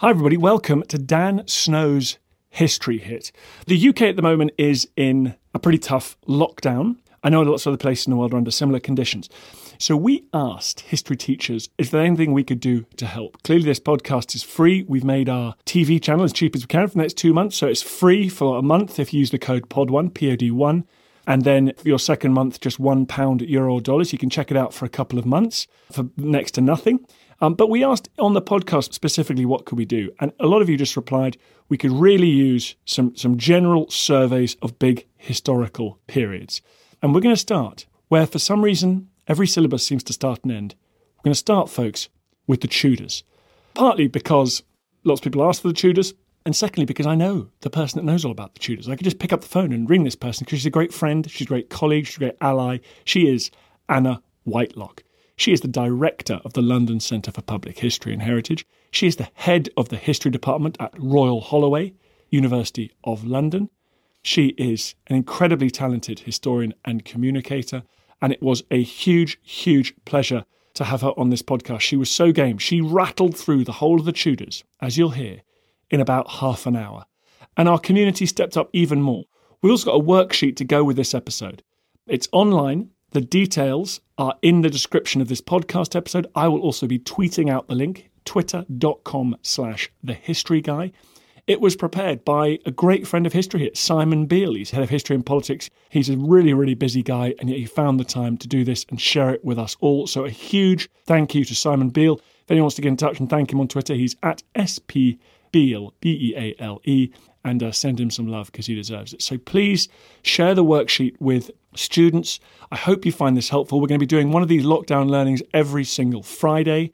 Hi everybody, welcome to Dan Snow's History Hit. The UK at the moment is in a pretty tough lockdown. I know lots of other places in the world are under similar conditions. So we asked history teachers, is there anything we could do to help? Clearly this podcast is free. We've made our TV channel as cheap as we can for the next 2 months. So it's free for a month if you use the code POD1, P-O-D-1. And then for your second month, just £1 at euro or dollars. You can check it out for a couple of months for next to nothing. But we asked on the podcast specifically, what could we do? And a lot of you just replied, we could really use some general surveys of big historical periods. And we're going to start where, for some reason, every syllabus seems to start and end. We're going to start, folks, with the Tudors. Partly because lots of people asked for the Tudors, and secondly because I know the person that knows all about the Tudors. I could just pick up the phone and ring this person because she's a great friend, she's a great colleague, she's a great ally. She is Anna Whitelock. She is the director of the London Centre for Public History and Heritage. She is the head of the history department at Royal Holloway, University of London. She is an incredibly talented historian and communicator, and it was a huge, huge pleasure to have her on this podcast. She was so game. She rattled through the whole of the Tudors, as you'll hear, in about half an hour. And our community stepped up even more. We also got a worksheet to go with this episode. It's online. The details are in the description of this podcast episode. I will also be tweeting out the link, twitter.com/thehistoryguy. It was prepared by a great friend of history here, Simon Beale. He's head of history and politics. He's a really, really busy guy, and yet he found the time to do this and share it with us all. So a huge thank you to Simon Beale. If anyone wants to get in touch and thank him on Twitter, he's at SPBeale, B-E-A-L-E, and send him some love because he deserves it. So please share the worksheet with students. I hope you find this helpful. We're going to be doing one of these lockdown learnings every single Friday.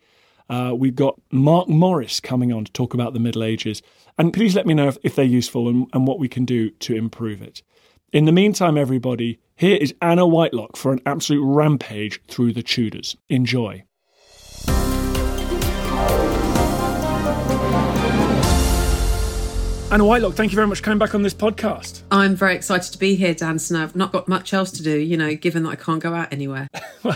We've got Mark Morris coming on to talk about the Middle Ages. And please let me know if they're useful and what we can do to improve it. In the meantime, everybody, here is Anna Whitelock for an absolute rampage through the Tudors. Enjoy. Anna Whitelock, thank you very much for coming back on this podcast. I'm very excited to be here, Dan Snow. I've not got much else to do, you know, given that I can't go out anywhere. You're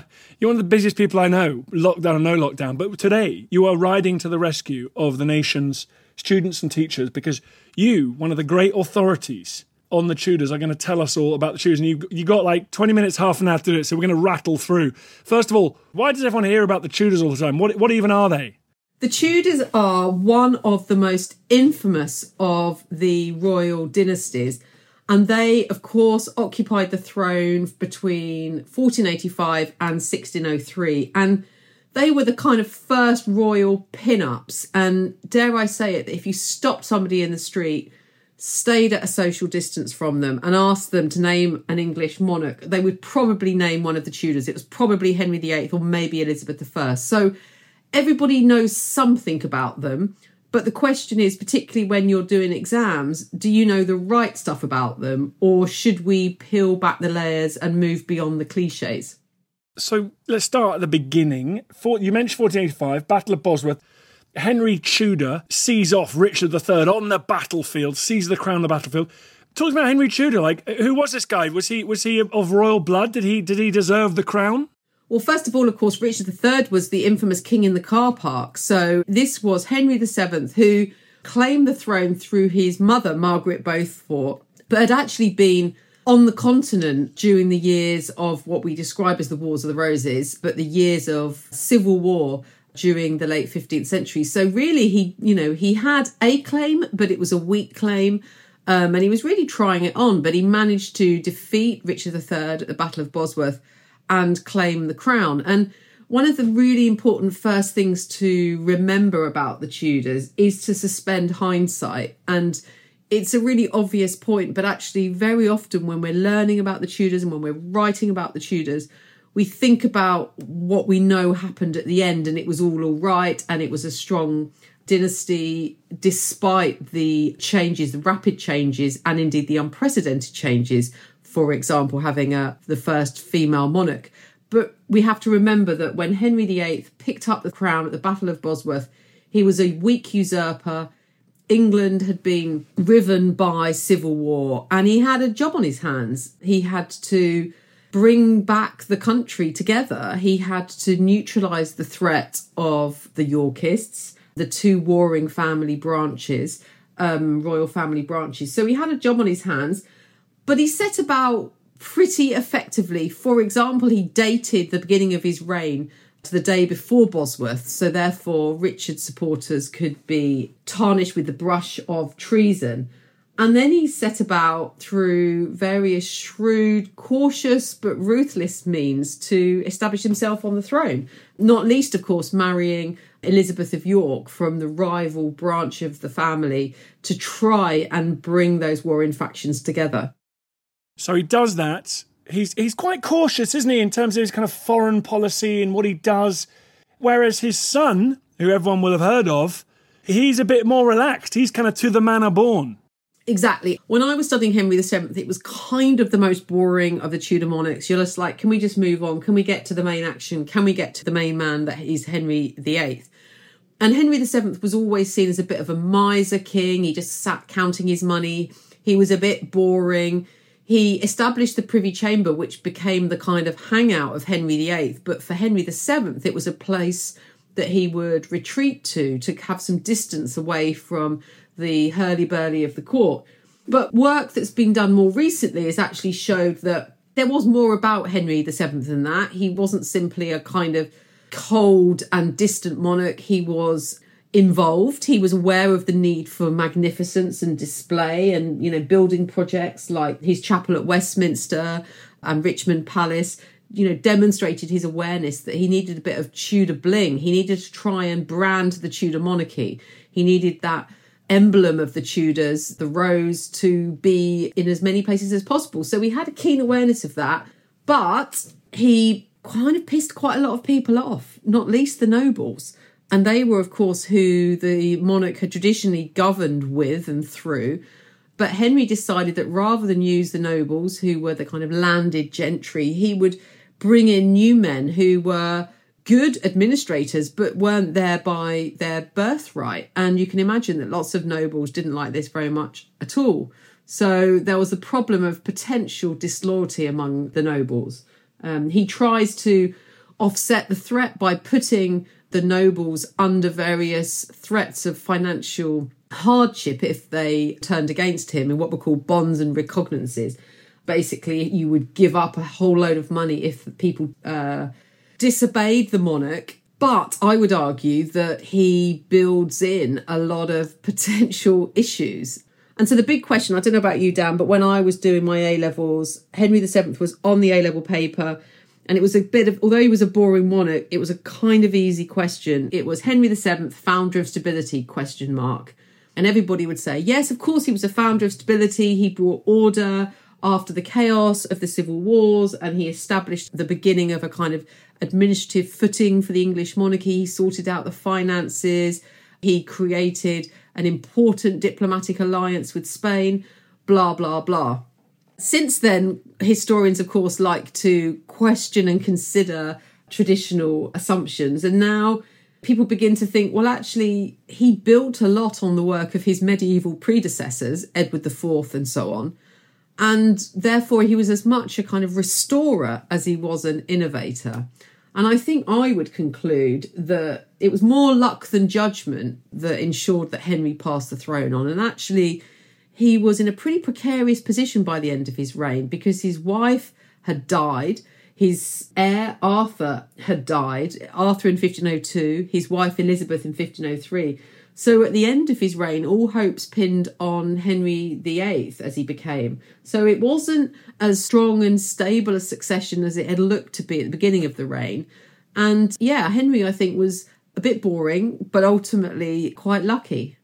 one of the busiest people I know, lockdown or no lockdown. But today, you are riding to the rescue of the nation's students and teachers because you, one of the great authorities on the Tudors, are going to tell us all about the Tudors. And you got like 20 minutes, half an hour to do it, so we're going to rattle through. First of all, why does everyone hear about the Tudors all the time? What even are they? The Tudors are one of the most infamous of the royal dynasties, and they, of course, occupied the throne between 1485 and 1603, and they were the kind of first royal pin-ups, and dare I say it, that if you stopped somebody in the street, stayed at a social distance from them and asked them to name an English monarch, they would probably name one of the Tudors. It was probably Henry VIII or maybe Elizabeth I. So everybody knows something about them, but the question is, particularly when you're doing exams, do you know the right stuff about them, or should we peel back the layers and move beyond the cliches? So let's start at the beginning. You mentioned 1485, Battle of Bosworth. Henry Tudor sees off Richard III on the battlefield, seizes the crown on the battlefield. Talking about Henry Tudor, like, who was this guy? Was he of royal blood? Did he deserve the crown? Well, first of all, of course, Richard III was the infamous king in the car park. So this was Henry VII, who claimed the throne through his mother, Margaret Beaufort, but had actually been on the continent during the years of what we describe as the Wars of the Roses, but the years of civil war during the late 15th century. So really, he had a claim, but it was a weak claim. And he was really trying it on, but he managed to defeat Richard III at the Battle of Bosworth and claim the crown. And one of the really important first things to remember about the Tudors is to suspend hindsight. And it's a really obvious point, but actually very often when we're learning about the Tudors and when we're writing about the Tudors, we think about what we know happened at the end, and it was all right, and it was a strong dynasty despite the changes, the rapid changes, and indeed the unprecedented changes, for example, having the first female monarch. But we have to remember that when Henry VIII picked up the crown at the Battle of Bosworth, he was a weak usurper. England had been riven by civil war, and he had a job on his hands. He had to bring back the country together. He had to neutralise the threat of the Yorkists, the two warring family branches, royal family branches. So he had a job on his hands, but he set about pretty effectively. For example, he dated the beginning of his reign to the day before Bosworth, so therefore Richard's supporters could be tarnished with the brush of treason. And then he set about, through various shrewd, cautious but ruthless means, to establish himself on the throne. Not least, of course, marrying Elizabeth of York from the rival branch of the family to try and bring those warring factions together. So he does that. He's quite cautious, isn't he, in terms of his kind of foreign policy and what he does. Whereas his son, who everyone will have heard of, he's a bit more relaxed. He's kind of to the manner born. Exactly. When I was studying Henry VII, it was kind of the most boring of the Tudor monarchs. You're just like, can we just move on? Can we get to the main action? Can we get to the main man that is Henry VIII? And Henry VII was always seen as a bit of a miser king. He just sat counting his money. He was a bit boring. He established the Privy Chamber, which became the kind of hangout of Henry VIII. But for Henry VII, it was a place that he would retreat to have some distance away from the hurly-burly of the court. But work that's been done more recently has actually showed that there was more about Henry VII than that. He wasn't simply a kind of cold and distant monarch. He was involved. He was aware of the need for magnificence and display and, you know, building projects like his chapel at Westminster and Richmond Palace, you know, demonstrated his awareness that he needed a bit of Tudor bling. He needed to try and brand the Tudor monarchy. He needed that emblem of the Tudors, the rose, to be in as many places as possible. So he had a keen awareness of that, but he kind of pissed quite a lot of people off, not least the nobles. And they were, of course, who the monarch had traditionally governed with and through. But Henry decided that rather than use the nobles, who were the kind of landed gentry, he would bring in new men who were good administrators, but weren't there by their birthright. And you can imagine that lots of nobles didn't like this very much at all. So there was the problem of potential disloyalty among the nobles. He tries to offset the threat by putting the nobles under various threats of financial hardship if they turned against him in what were called bonds and recognizances. Basically, you would give up a whole load of money if the people disobeyed the monarch. But I would argue that he builds in a lot of potential issues. And so the big question, I don't know about you, Dan, but when I was doing my A-levels, Henry VII was on the A-level paper. And it was a bit of, although he was a boring monarch, it was a kind of easy question. It was Henry VII, founder of stability, question mark. And everybody would say, yes, of course, he was a founder of stability. He brought order after the chaos of the civil wars. And he established the beginning of a kind of administrative footing for the English monarchy. He sorted out the finances. He created an important diplomatic alliance with Spain, blah, blah, blah. Since then, historians, of course, like to question and consider traditional assumptions. And now people begin to think, well, actually, he built a lot on the work of his medieval predecessors, Edward IV and so on. And therefore, he was as much a kind of restorer as he was an innovator. And I think I would conclude that it was more luck than judgment that ensured that Henry passed the throne on. And actually, he was in a pretty precarious position by the end of his reign because his wife had died. His heir, Arthur, had died. Arthur in 1502, his wife Elizabeth in 1503. So at the end of his reign, all hopes pinned on Henry VIII as he became. So it wasn't as strong and stable a succession as it had looked to be at the beginning of the reign. And yeah, Henry, I think, was a bit boring, but ultimately quite lucky.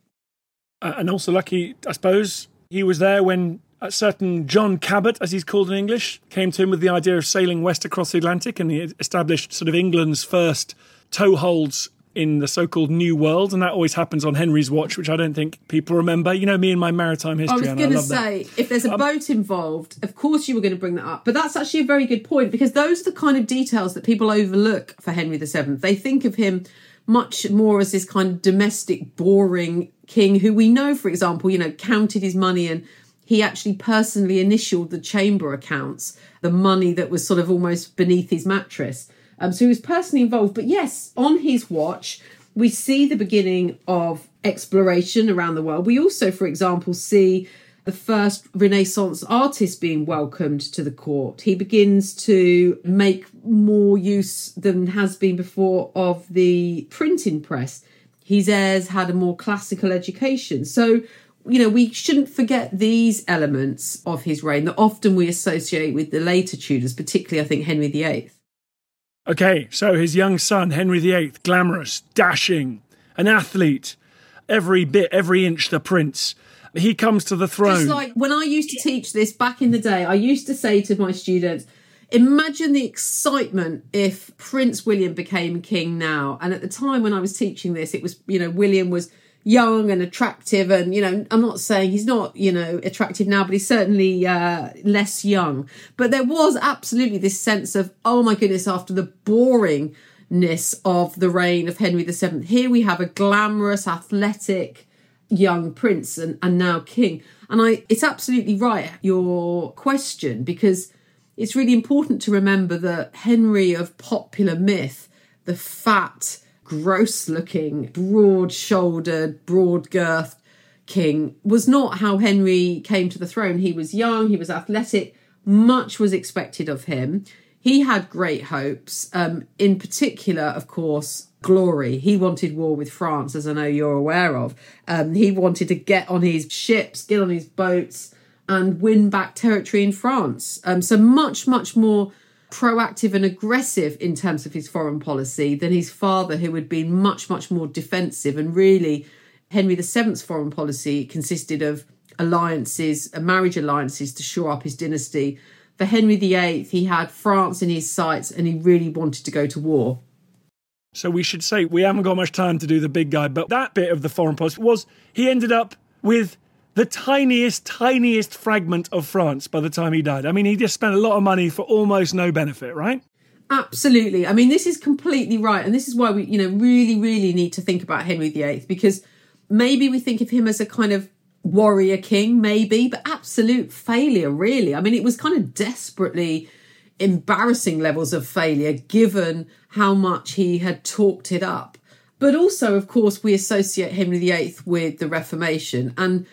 And also lucky, I suppose, he was there when A certain John Cabot, as he's called in English, came to him with the idea of sailing west across the Atlantic, and he established sort of England's first toeholds in the so-called New World, and that always happens on Henry's watch, which I don't think people remember. You know me and my maritime history. I was going to say, if there's a boat involved, of course you were going to bring that up. But that's actually a very good point, because those are the kind of details that people overlook for Henry VII. They think of him much more as this kind of domestic, boring king who we know, for example, you know, counted his money, and he actually personally initialed the chamber accounts, the money that was sort of almost beneath his mattress. So he was personally involved. But yes, on his watch, we see the beginning of exploration around the world. We also, for example, see the first Renaissance artist being welcomed to the court. He begins to make more use than has been before of the printing press. His heirs had a more classical education. So, you know, we shouldn't forget these elements of his reign that often we associate with the later Tudors, particularly, I think, Henry VIII. Okay, so his young son, Henry VIII, glamorous, dashing, an athlete, every bit, every inch the prince. He comes to the throne. Just like when I used to teach this back in the day, I used to say to my students, imagine the excitement if Prince William became king now. And at the time when I was teaching this, it was, you know, William was young and attractive, and, you know, I'm not saying he's not, you know, attractive now, but he's certainly less young. But there was absolutely this sense of, oh my goodness, after the boringness of the reign of Henry VII, here we have a glamorous, athletic young prince and now king. And it's absolutely right, your question, because it's really important to remember that Henry of popular myth, the fat, gross-looking, broad-shouldered, broad-girthed king, was not how Henry came to the throne. He was young, he was athletic, much was expected of him. He had great hopes, in particular, of course, glory. He wanted war with France, as I know you're aware of. He wanted to get on his ships, get on his boats, and win back territory in France. So much, much more proactive and aggressive in terms of his foreign policy than his father, who had been much, much more defensive. And really, Henry VII's foreign policy consisted of alliances, marriage alliances, to shore up his dynasty. For Henry VIII, he had France in his sights, and he really wanted to go to war. So we should say, we haven't got much time to do the big guy, but that bit of the foreign policy was he ended up with the tiniest, tiniest fragment of France by the time he died. I mean, he just spent a lot of money for almost no benefit, right? Absolutely. I mean, this is completely right. And this is why we, you know, really, really need to think about Henry VIII, because maybe we think of him as a kind of warrior king, maybe, but absolute failure, really. I mean, it was kind of desperately embarrassing levels of failure, given how much he had talked it up. But also, of course, we associate Henry VIII with the Reformation, and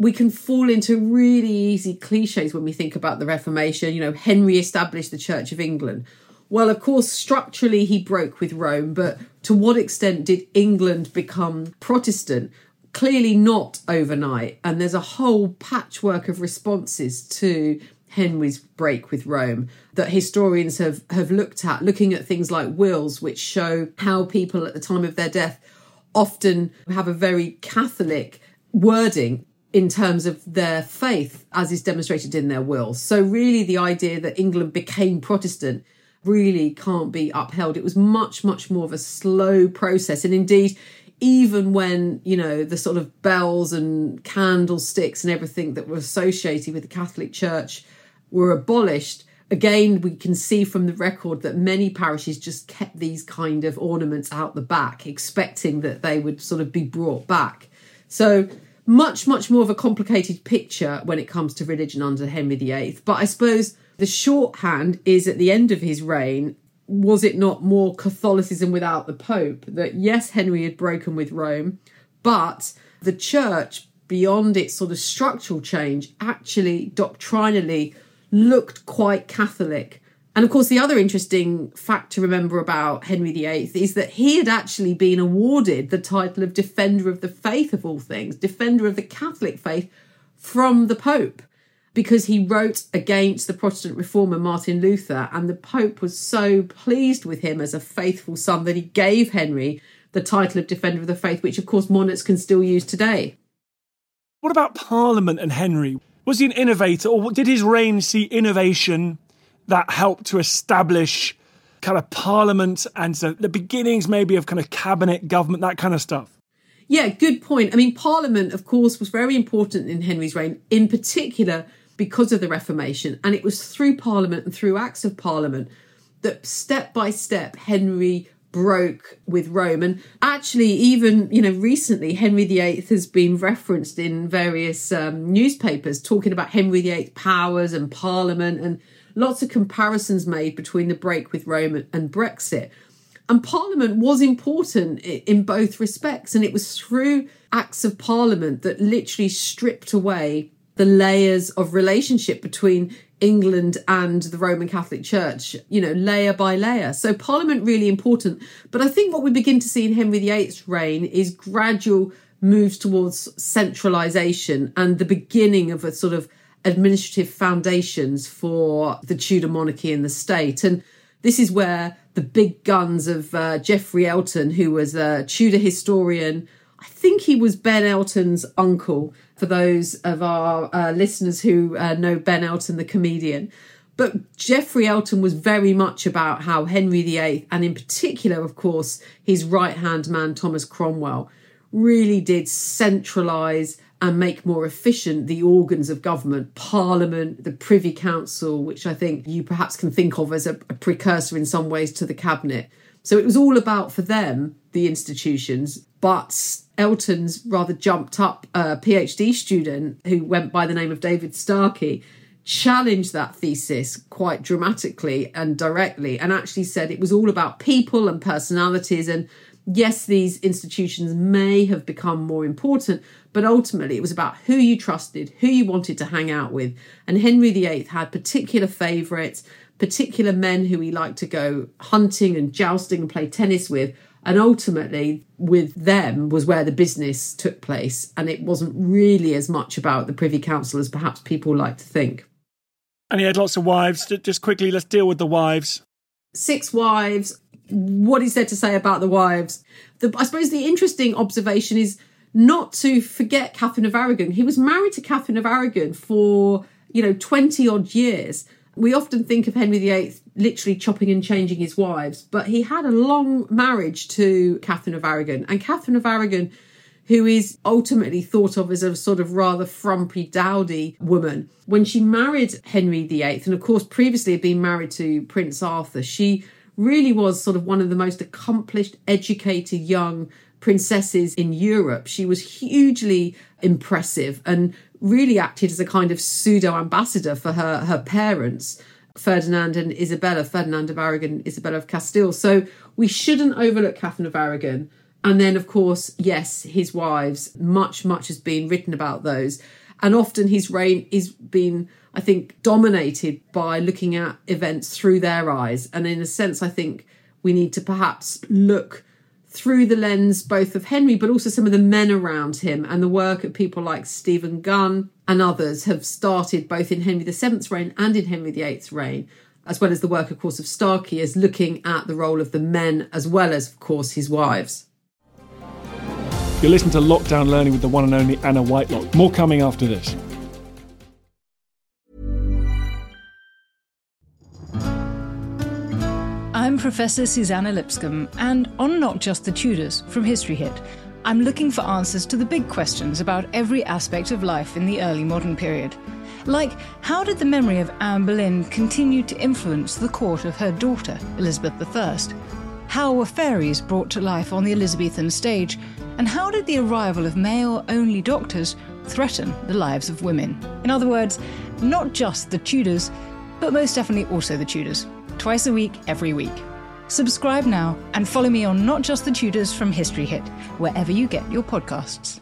we can fall into really easy cliches when we think about the Reformation. You know, Henry established the Church of England. Well, of course, structurally, he broke with Rome, but to what extent did England become Protestant? Clearly not overnight. And there's a whole patchwork of responses to Henry's break with Rome that historians have looked at, looking at things like wills, which show how people at the time of their death often have a very Catholic wording in terms of their faith, as is demonstrated in their will. So really the idea that England became Protestant really can't be upheld. It was much, much more of a slow process. And indeed, even when, you know, the sort of bells and candlesticks and everything that were associated with the Catholic Church were abolished, again, we can see from the record that many parishes just kept these kind of ornaments out the back, expecting that they would sort of be brought back. So much, much more of a complicated picture when it comes to religion under Henry VIII. But I suppose the shorthand is, at the end of his reign, was it not more Catholicism without the Pope? That yes, Henry had broken with Rome, but the church, beyond its sort of structural change, actually doctrinally looked quite Catholic. And of course, the other interesting fact to remember about Henry VIII is that he had actually been awarded the title of Defender of the Faith, of all things, Defender of the Catholic Faith, from the Pope, because he wrote against the Protestant reformer Martin Luther. And the Pope was so pleased with him as a faithful son that he gave Henry the title of Defender of the Faith, which, of course, monarchs can still use today. What about Parliament and Henry? Was he an innovator, or did his reign see innovation that helped to establish kind of parliament and so the beginnings maybe of kind of cabinet government, that kind of stuff? Yeah, good point. I mean, Parliament, of course, was very important in Henry's reign, in particular because of the Reformation. And it was through Parliament and through acts of Parliament that step by step Henry broke with Rome. And actually, even, you know, recently, Henry VIII has been referenced in various newspapers talking about Henry VIII's powers and Parliament, and lots of comparisons made between the break with Rome and Brexit. And Parliament was important in both respects. And it was through acts of Parliament that literally stripped away the layers of relationship between England and the Roman Catholic Church, you know, layer by layer. So Parliament really important. But I think what we begin to see in Henry VIII's reign is gradual moves towards centralisation and the beginning of a sort of administrative foundations for the Tudor monarchy and the state. And this is where the big guns of Geoffrey Elton, who was a Tudor historian. I think he was Ben Elton's uncle, for those of our listeners who know Ben Elton, the comedian. But Geoffrey Elton was very much about how Henry VIII, and in particular, of course, his right-hand man, Thomas Cromwell, really did centralise and make more efficient the organs of government, Parliament, the Privy Council, which I think you perhaps can think of as a precursor in some ways to the Cabinet. So it was all about, for them, the institutions. But Elton's rather jumped up PhD student, who went by the name of David Starkey, challenged that thesis quite dramatically and directly, and actually said it was all about people and personalities. And yes, these institutions may have become more important, but ultimately it was about who you trusted, who you wanted to hang out with. And Henry VIII had particular favourites, particular men who he liked to go hunting and jousting and play tennis with. And ultimately, with them was where the business took place. And it wasn't really as much about the Privy Council as perhaps people like to think. And he had lots of wives. Just quickly, let's deal with the wives. 6 wives. What is there to say about the wives? I suppose the interesting observation is not to forget Catherine of Aragon. He was married to Catherine of Aragon for, 20 odd years. We often think of Henry VIII literally chopping and changing his wives, but he had a long marriage to Catherine of Aragon. And Catherine of Aragon, who is ultimately thought of as a sort of rather frumpy, dowdy woman, when she married Henry VIII, and of course previously had been married to Prince Arthur, she really was sort of one of the most accomplished, educated young princesses in Europe. She was hugely impressive and really acted as a kind of pseudo-ambassador for her parents, Ferdinand and Isabella, Ferdinand of Aragon, Isabella of Castile. So we shouldn't overlook Catherine of Aragon. And then, of course, yes, his wives, much has been written about those. And often his reign is been, I think, dominated by looking at events through their eyes. And in a sense, I think we need to perhaps look through the lens both of Henry, but also some of the men around him, and the work of people like Stephen Gunn and others have started both in Henry VII's reign and in Henry VIII's reign, as well as the work, of course, of Starkey, as looking at the role of the men as well as, of course, his wives. You're listening to Lockdown Learning with the one and only Anna Whitelock. More coming after this. I'm Professor Susanna Lipscomb, and on Not Just the Tudors from History Hit, I'm looking for answers to the big questions about every aspect of life in the early modern period. Like, how did the memory of Anne Boleyn continue to influence the court of her daughter, Elizabeth I? How were fairies brought to life on the Elizabethan stage? And how did the arrival of male-only doctors threaten the lives of women? In other words, not just the Tudors, but most definitely also the Tudors. Twice a week, every week. Subscribe now and follow me on Not Just the Tudors from History Hit, wherever you get your podcasts.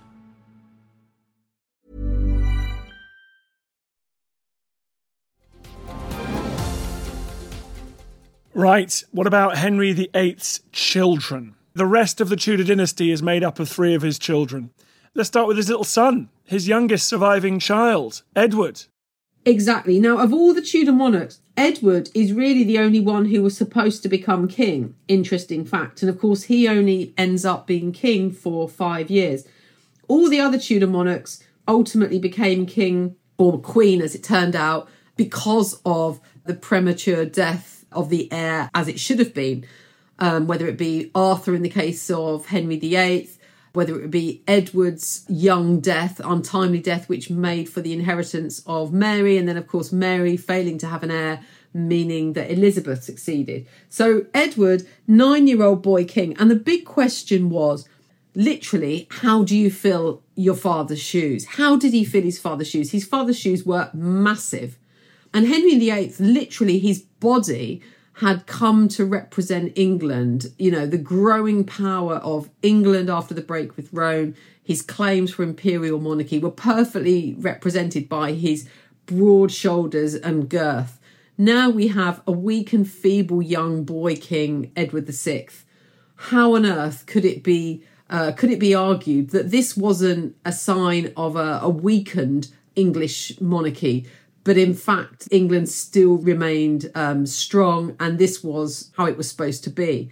Right, what about Henry VIII's children? The rest of the Tudor dynasty is made up of 3 of his children. Let's start with his little son, his youngest surviving child, Edward. Exactly. Now, of all the Tudor monarchs, Edward is really the only one who was supposed to become king, interesting fact. And of course, he only ends up being king for 5 years. All the other Tudor monarchs ultimately became king or queen, as it turned out, because of the premature death of the heir, as it should have been, whether it be Arthur in the case of Henry VIII, whether it be Edward's young death, untimely death, which made for the inheritance of Mary, and then, of course, Mary failing to have an heir, meaning that Elizabeth succeeded. So Edward, 9-year-old boy king. And the big question was, literally, how do you fill your father's shoes? How did he fill his father's shoes? His father's shoes were massive. And Henry VIII, literally, his body had come to represent England, you know, the growing power of England after the break with Rome. His claims for imperial monarchy were perfectly represented by his broad shoulders and girth. Now we have a weak and feeble young boy king, Edward VI. How on earth could it be argued that this wasn't a sign of a weakened English monarchy? But in fact, England still remained strong, and this was how it was supposed to be.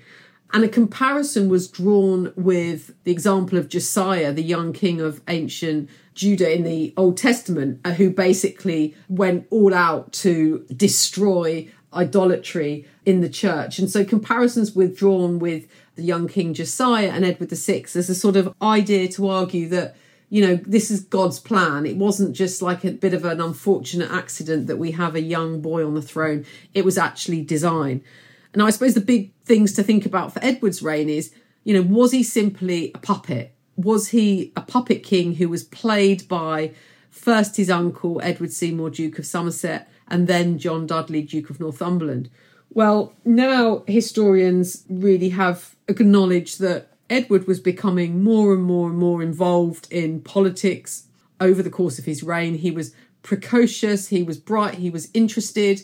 And a comparison was drawn with the example of Josiah, the young king of ancient Judah in the Old Testament, who basically went all out to destroy idolatry in the church. And so comparisons were drawn with the young king Josiah and Edward VI as a sort of idea to argue that, you know, this is God's plan. It wasn't just like a bit of an unfortunate accident that we have a young boy on the throne. It was actually design. And I suppose the big things to think about for Edward's reign is, you know, was he simply a puppet? Was he a puppet king who was played by first his uncle, Edward Seymour, Duke of Somerset, and then John Dudley, Duke of Northumberland? Well, now historians really have acknowledged that Edward was becoming more and more and more involved in politics over the course of his reign. He was precocious, he was bright, he was interested.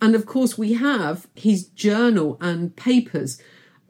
And of course, we have his journal and papers,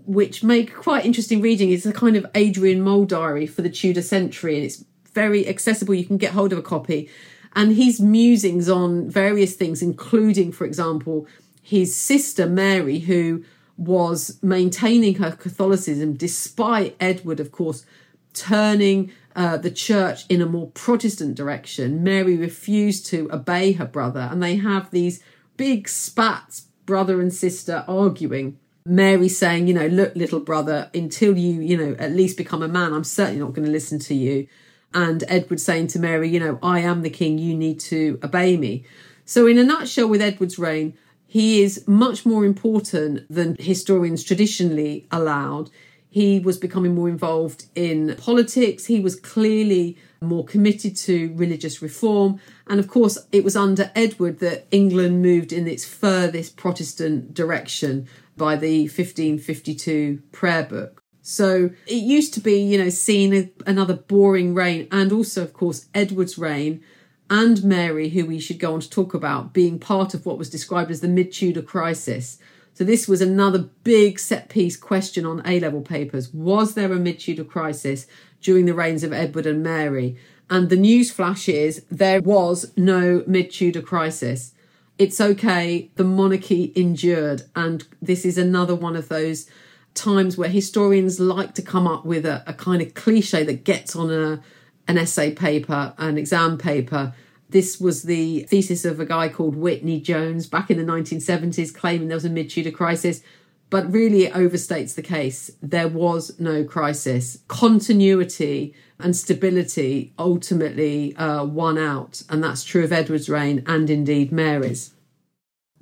which make quite interesting reading. It's a kind of Adrian Mole diary for the Tudor century, and it's very accessible. You can get hold of a copy. And his musings on various things, including, for example, his sister Mary, who was maintaining her Catholicism despite Edward, of course, turning the church in a more Protestant direction. Mary refused to obey her brother, and they have these big spats, brother and sister arguing. Mary saying, you know, look, little brother, until you, you know, at least become a man, I'm certainly not going to listen to you. And Edward saying to Mary, you know, I am the king, you need to obey me. So in a nutshell, with Edward's reign, he is much more important than historians traditionally allowed. He was becoming more involved in politics. He was clearly more committed to religious reform. And of course, it was under Edward that England moved in its furthest Protestant direction by the 1552 prayer book. So it used to be, you know, seen as another boring reign. And also, of course, Edward's reign and Mary, who we should go on to talk about, being part of what was described as the mid-Tudor crisis. So this was another big set-piece question on A-level papers. Was there a mid-Tudor crisis during the reigns of Edward and Mary? And the newsflash is there was no mid-Tudor crisis. It's okay, the monarchy endured. And this is another one of those times where historians like to come up with a kind of cliche that gets on an essay paper, an exam paper. This was the thesis of a guy called Whitney Jones back in the 1970s, claiming there was a mid-Tudor crisis. But really, it overstates the case. There was no crisis. Continuity and stability ultimately won out. And that's true of Edward's reign and indeed Mary's.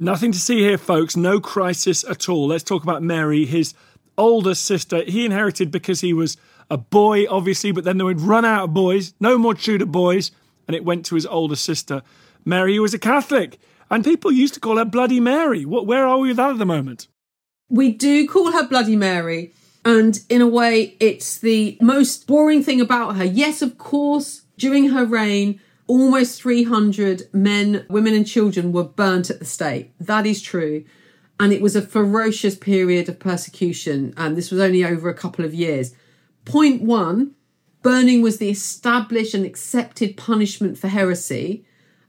Nothing to see here, folks. No crisis at all. Let's talk about Mary, his older sister. He inherited because he was a boy, obviously, but then they would run out of boys. No more Tudor boys. And it went to his older sister, Mary, who was a Catholic. And people used to call her Bloody Mary. Where are we with that at the moment? We do call her Bloody Mary. And in a way, it's the most boring thing about her. Yes, of course, during her reign, almost 300 men, women and children were burnt at the stake. That is true. And it was a ferocious period of persecution. And this was only over a couple of years. Point one, burning was the established and accepted punishment for heresy,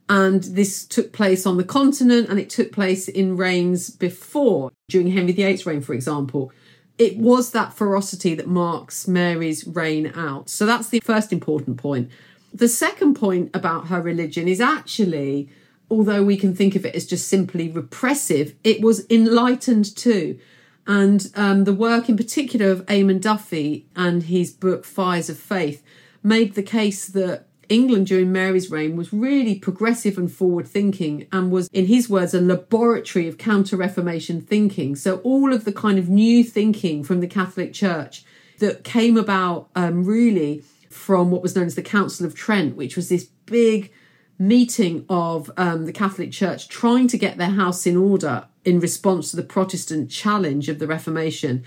and this took place on the continent, and it took place in reigns before, during Henry VIII's reign, for example. It was that ferocity that marks Mary's reign out. So that's the first important point. The second point about her religion is actually, although we can think of it as just simply repressive, it was enlightened too. And the work in particular of Eamon Duffy and his book Fires of Faith made the case that England during Mary's reign was really progressive and forward-thinking and was, in his words, a laboratory of counter-Reformation thinking. So all of the kind of new thinking from the Catholic Church that came about really from what was known as the Council of Trent, which was this big meeting of the Catholic Church trying to get their house in order in response to the Protestant challenge of the Reformation.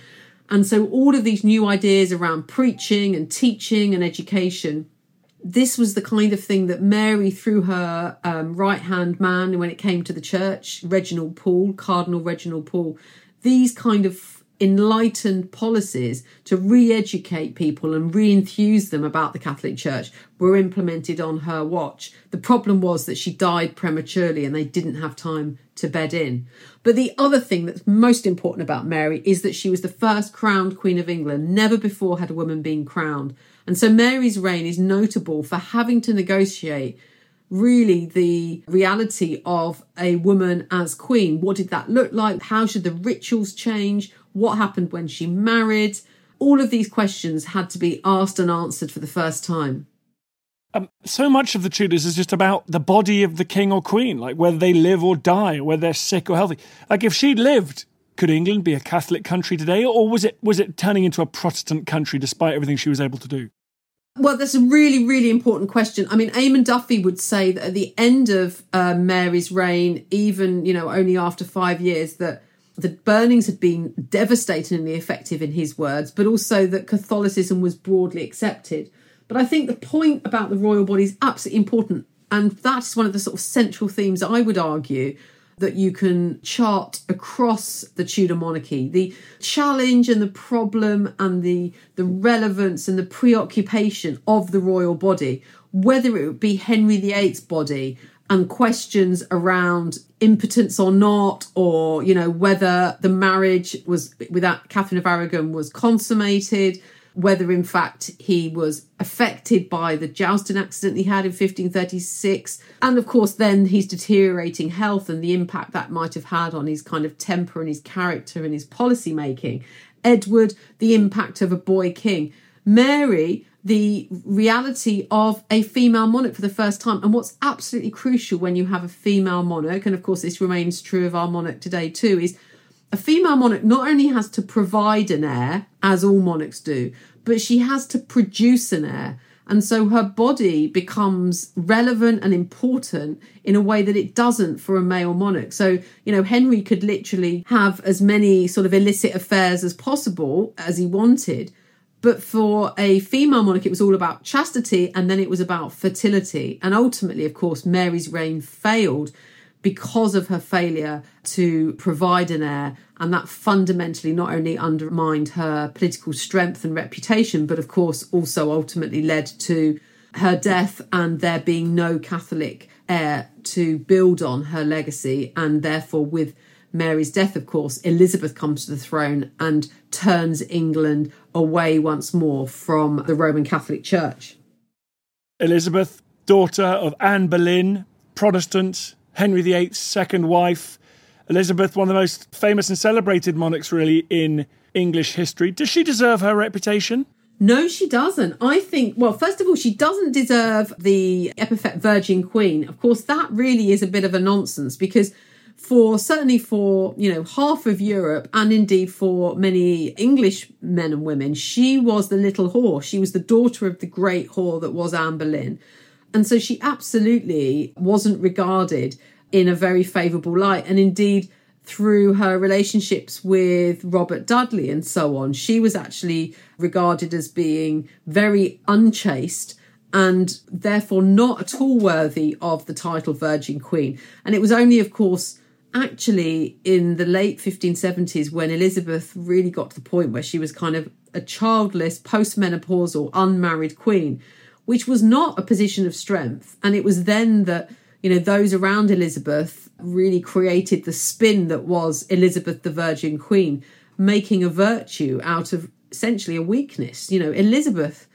And so all of these new ideas around preaching and teaching and education, this was the kind of thing that Mary, through her right-hand man when it came to the church, Reginald Pole, Cardinal Reginald Pole, these kind of enlightened policies to re-educate people and re-enthuse them about the Catholic Church were implemented on her watch. The problem was that she died prematurely and they didn't have time to bed in. But the other thing that's most important about Mary is that she was the first crowned Queen of England. Never before had a woman been crowned. And so Mary's reign is notable for having to negotiate really the reality of a woman as queen. What did that look like? How should the rituals change? What happened when she married? All of these questions had to be asked and answered for the first time. So much of the Tudors is just about the body of the king or queen, like whether they live or die, or whether they're sick or healthy. Like if she lived, could England be a Catholic country today, or was it turning into a Protestant country despite everything she was able to do? Well, that's a really, really important question. I mean, Eamon Duffy would say that at the end of Mary's reign, even, only after 5 years, that the burnings had been devastatingly effective in his words, but also that Catholicism was broadly accepted. But I think the point about the royal body is absolutely important. And that's one of the sort of central themes, I would argue, that you can chart across the Tudor monarchy. The challenge and the problem and the relevance and the preoccupation of the royal body, whether it would be Henry VIII's body and questions around impotence or not, or, whether the marriage was without Catherine of Aragon was consummated, whether in fact he was affected by the jousting accident he had in 1536. And of course, then his deteriorating health and the impact that might have had on his kind of temper and his character and his policy making. Edward, the impact of a boy king. Mary, the reality of a female monarch for the first time. And what's absolutely crucial when you have a female monarch, and of course this remains true of our monarch today too, is a female monarch not only has to provide an heir, as all monarchs do, but she has to produce an heir. And so her body becomes relevant and important in a way that it doesn't for a male monarch. So, Henry could literally have as many sort of illicit affairs as possible as he wanted. But for a female monarch, it was all about chastity, and then it was about fertility. And ultimately, of course, Mary's reign failed because of her failure to provide an heir. And that fundamentally not only undermined her political strength and reputation, but of course also ultimately led to her death and there being no Catholic heir to build on her legacy. And therefore, with Mary's death, of course, Elizabeth comes to the throne and turns England away once more from the Roman Catholic Church. Elizabeth, daughter of Anne Boleyn, Protestant, Henry VIII's second wife. Elizabeth, one of the most famous and celebrated monarchs, really, in English history. Does she deserve her reputation? No, she doesn't. I think, well, first of all, she doesn't deserve the epithet Virgin Queen. Of course, that really is a bit of a nonsense because for half of Europe and indeed for many English men and women, she was the little whore. She was the daughter of the great whore that was Anne Boleyn. And so she absolutely wasn't regarded in a very favourable light. And indeed, through her relationships with Robert Dudley and so on, she was actually regarded as being very unchaste and therefore not at all worthy of the title Virgin Queen. And it was only, of course, actually in the late 1570s when Elizabeth really got to the point where she was kind of a childless, postmenopausal, unmarried queen, which was not a position of strength. And it was then that, those around Elizabeth really created the spin that was Elizabeth the Virgin Queen, making a virtue out of essentially a weakness. Elizabeth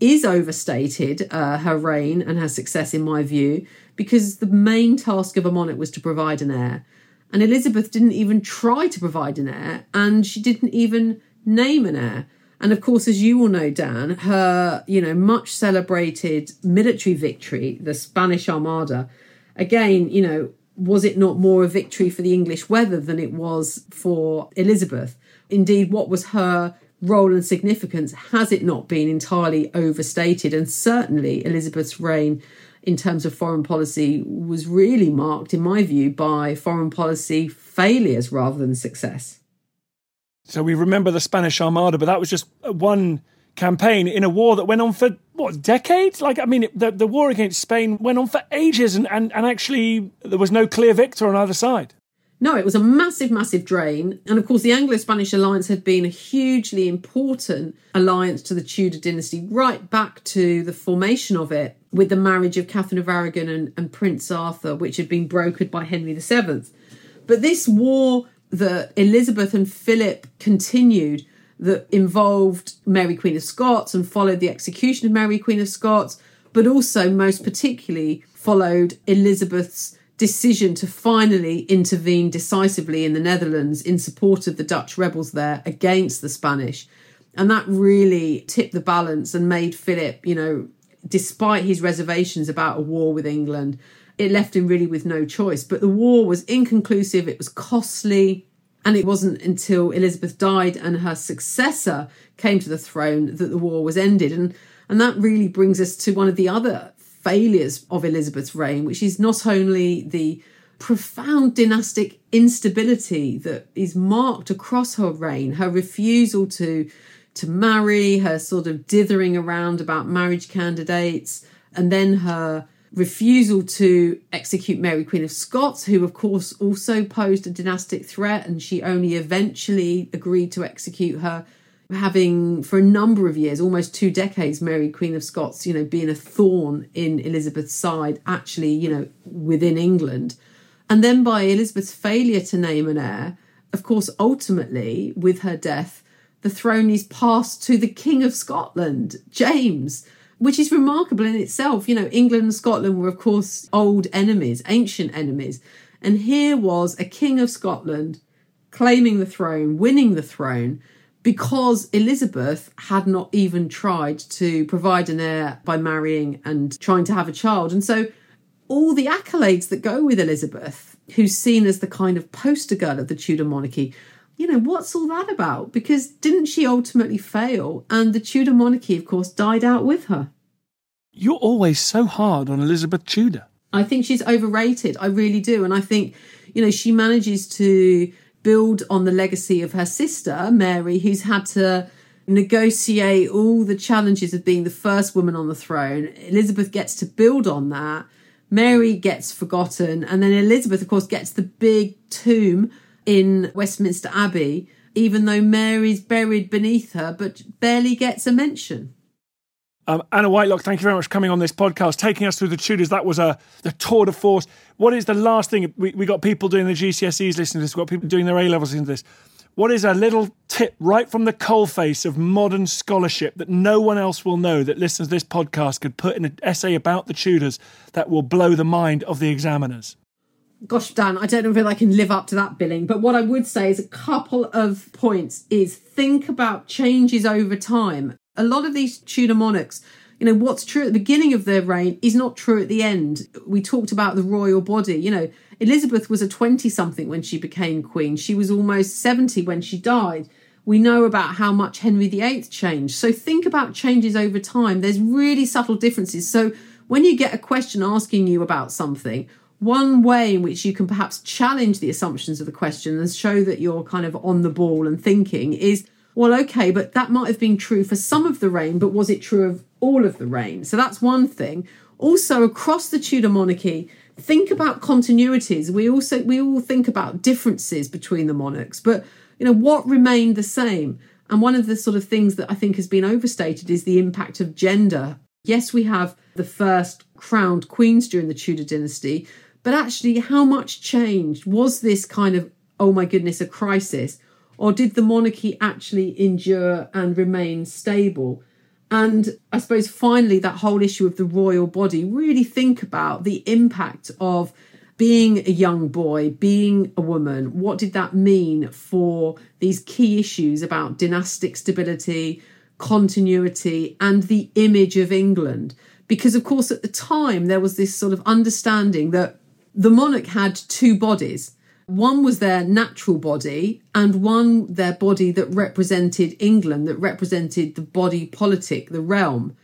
is overstated, her reign and her success, in my view, because the main task of a monarch was to provide an heir. And Elizabeth didn't even try to provide an heir, and she didn't even name an heir. And of course, as you all know, Dan, her, much celebrated military victory, the Spanish Armada, again, was it not more a victory for the English weather than it was for Elizabeth? Indeed, what was her role and significance? Has it not been entirely overstated? And certainly Elizabeth's reign in terms of foreign policy was really marked, in my view, by foreign policy failures rather than success. So we remember the Spanish Armada, but that was just one campaign in a war that went on for, decades? The war against Spain went on for ages, and actually there was no clear victor on either side. No, it was a massive, massive drain. And of course, the Anglo-Spanish alliance had been a hugely important alliance to the Tudor dynasty, right back to the formation of it with the marriage of Catherine of Aragon and Prince Arthur, which had been brokered by Henry VII. But this war that Elizabeth and Philip continued, that involved Mary Queen of Scots and followed the execution of Mary Queen of Scots, but also most particularly followed Elizabeth's decision to finally intervene decisively in the Netherlands in support of the Dutch rebels there against the Spanish. And that really tipped the balance and made Philip, despite his reservations about a war with England, it left him really with no choice. But the war was inconclusive, it was costly, and it wasn't until Elizabeth died and her successor came to the throne that the war was ended. And that really brings us to one of the other failures of Elizabeth's reign, which is not only the profound dynastic instability that is marked across her reign, her refusal to marry, her sort of dithering around about marriage candidates, and then her refusal to execute Mary Queen of Scots, who, of course, also posed a dynastic threat, and she only eventually agreed to execute her, having for a number of years, almost 2 decades, Mary Queen of Scots, being a thorn in Elizabeth's side, actually, within England. And then by Elizabeth's failure to name an heir, of course, ultimately, with her death, the throne is passed to the King of Scotland, James, which is remarkable in itself. England and Scotland were, of course, old enemies, ancient enemies. And here was a King of Scotland claiming the throne, winning the throne, because Elizabeth had not even tried to provide an heir by marrying and trying to have a child. And so all the accolades that go with Elizabeth, who's seen as the kind of poster girl of the Tudor monarchy, what's all that about? Because didn't she ultimately fail? And the Tudor monarchy, of course, died out with her. You're always so hard on Elizabeth Tudor. I think she's overrated. I really do. And I think, she manages to build on the legacy of her sister, Mary, who's had to negotiate all the challenges of being the first woman on the throne. Elizabeth gets to build on that. Mary gets forgotten. And then Elizabeth, of course, gets the big tomb in Westminster Abbey, even though Mary's buried beneath her, but barely gets a mention. Anna Whitelock, thank you very much for coming on this podcast, taking us through the Tudors. That was the tour de force. What is the last thing? We got people doing their GCSEs listening to this. We've got people doing their A-levels listening to this. What is a little tip right from the coalface of modern scholarship that no one else will know that listeners to this podcast could put in an essay about the Tudors that will blow the mind of the examiners? Gosh, Dan, I don't know if I can live up to that billing, but what I would say is a couple of points is think about changes over time. A lot of these Tudor monarchs, what's true at the beginning of their reign is not true at the end. We talked about the royal body. Elizabeth was a 20-something when she became queen. She was almost 70 when she died. We know about how much Henry VIII changed. So think about changes over time. There's really subtle differences. So when you get a question asking you about something, one way in which you can perhaps challenge the assumptions of the question and show that you're kind of on the ball and thinking is, well, OK, but that might have been true for some of the reign, but was it true of all of the reign? So that's one thing. Also, across the Tudor monarchy, think about continuities. We all think about differences between the monarchs, but, what remained the same? And one of the sort of things that I think has been overstated is the impact of gender. Yes, we have the first crowned queens during the Tudor dynasty, but actually, how much changed? Was this kind of, oh my goodness, a crisis? Or did the monarchy actually endure and remain stable? And I suppose finally, that whole issue of the royal body, really think about the impact of being a young boy, being a woman. What did that mean for these key issues about dynastic stability, continuity, and the image of England? Because, of course, at the time, there was this sort of understanding that the monarch had two bodies. One was their natural body and one their body that represented England, that represented the body politic, the realm.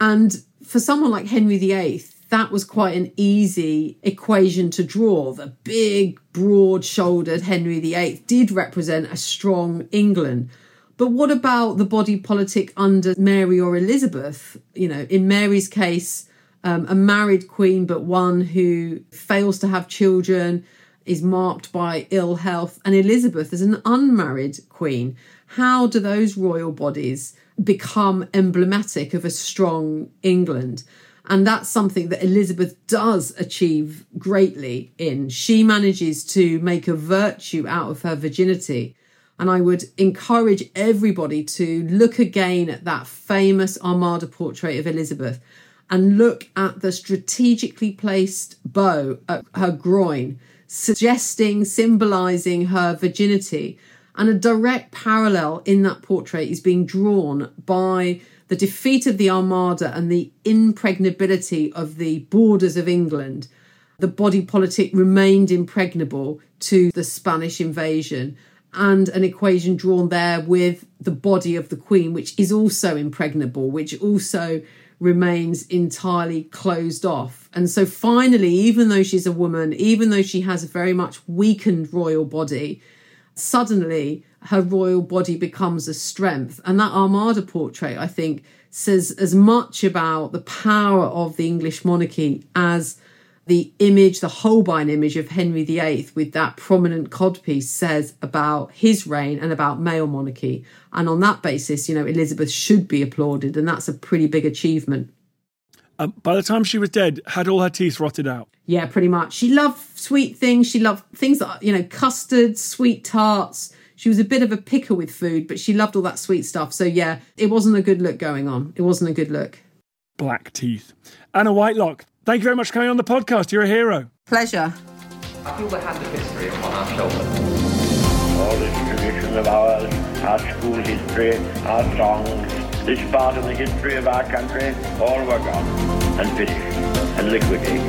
And for someone like Henry VIII, that was quite an easy equation to draw. The big, broad-shouldered Henry VIII did represent a strong England. But what about the body politic under Mary or Elizabeth? You know, in Mary's case, a married queen, but one who fails to have children, is marked by ill health, and Elizabeth is an unmarried queen. How do those royal bodies become emblematic of a strong England? And that's something that Elizabeth does achieve greatly in. She manages to make a virtue out of her virginity. And I would encourage everybody to look again at that famous Armada portrait of Elizabeth and look at the strategically placed bow at her groin, suggesting, symbolising her virginity. And a direct parallel in that portrait is being drawn by the defeat of the Armada and the impregnability of the borders of England. The body politic remained impregnable to the Spanish invasion, and an equation drawn there with the body of the Queen, which is also impregnable, which also remains entirely closed off. And so finally, even though she's a woman, even though she has a very much weakened royal body, suddenly her royal body becomes a strength. And that Armada portrait, I think, says as much about the power of the English monarchy as the image, the Holbein image of Henry VIII with that prominent codpiece says about his reign and about male monarchy. And on that basis, you know, Elizabeth should be applauded. And that's a pretty big achievement. By the time she was dead, had all her teeth rotted out? Yeah, pretty much. She loved sweet things. She loved things that, you know, custard, sweet tarts. She was a bit of a picker with food, but she loved all that sweet stuff. So yeah, it wasn't a good look going on. It wasn't a good look. Black teeth. Anna Whitelock, thank you very much for coming on the podcast. You're a hero. Pleasure. I feel the hand of history upon our shoulders. All this tradition of ours, our school history, our songs, this part of the history of our country, all were gone and finished and liquidated.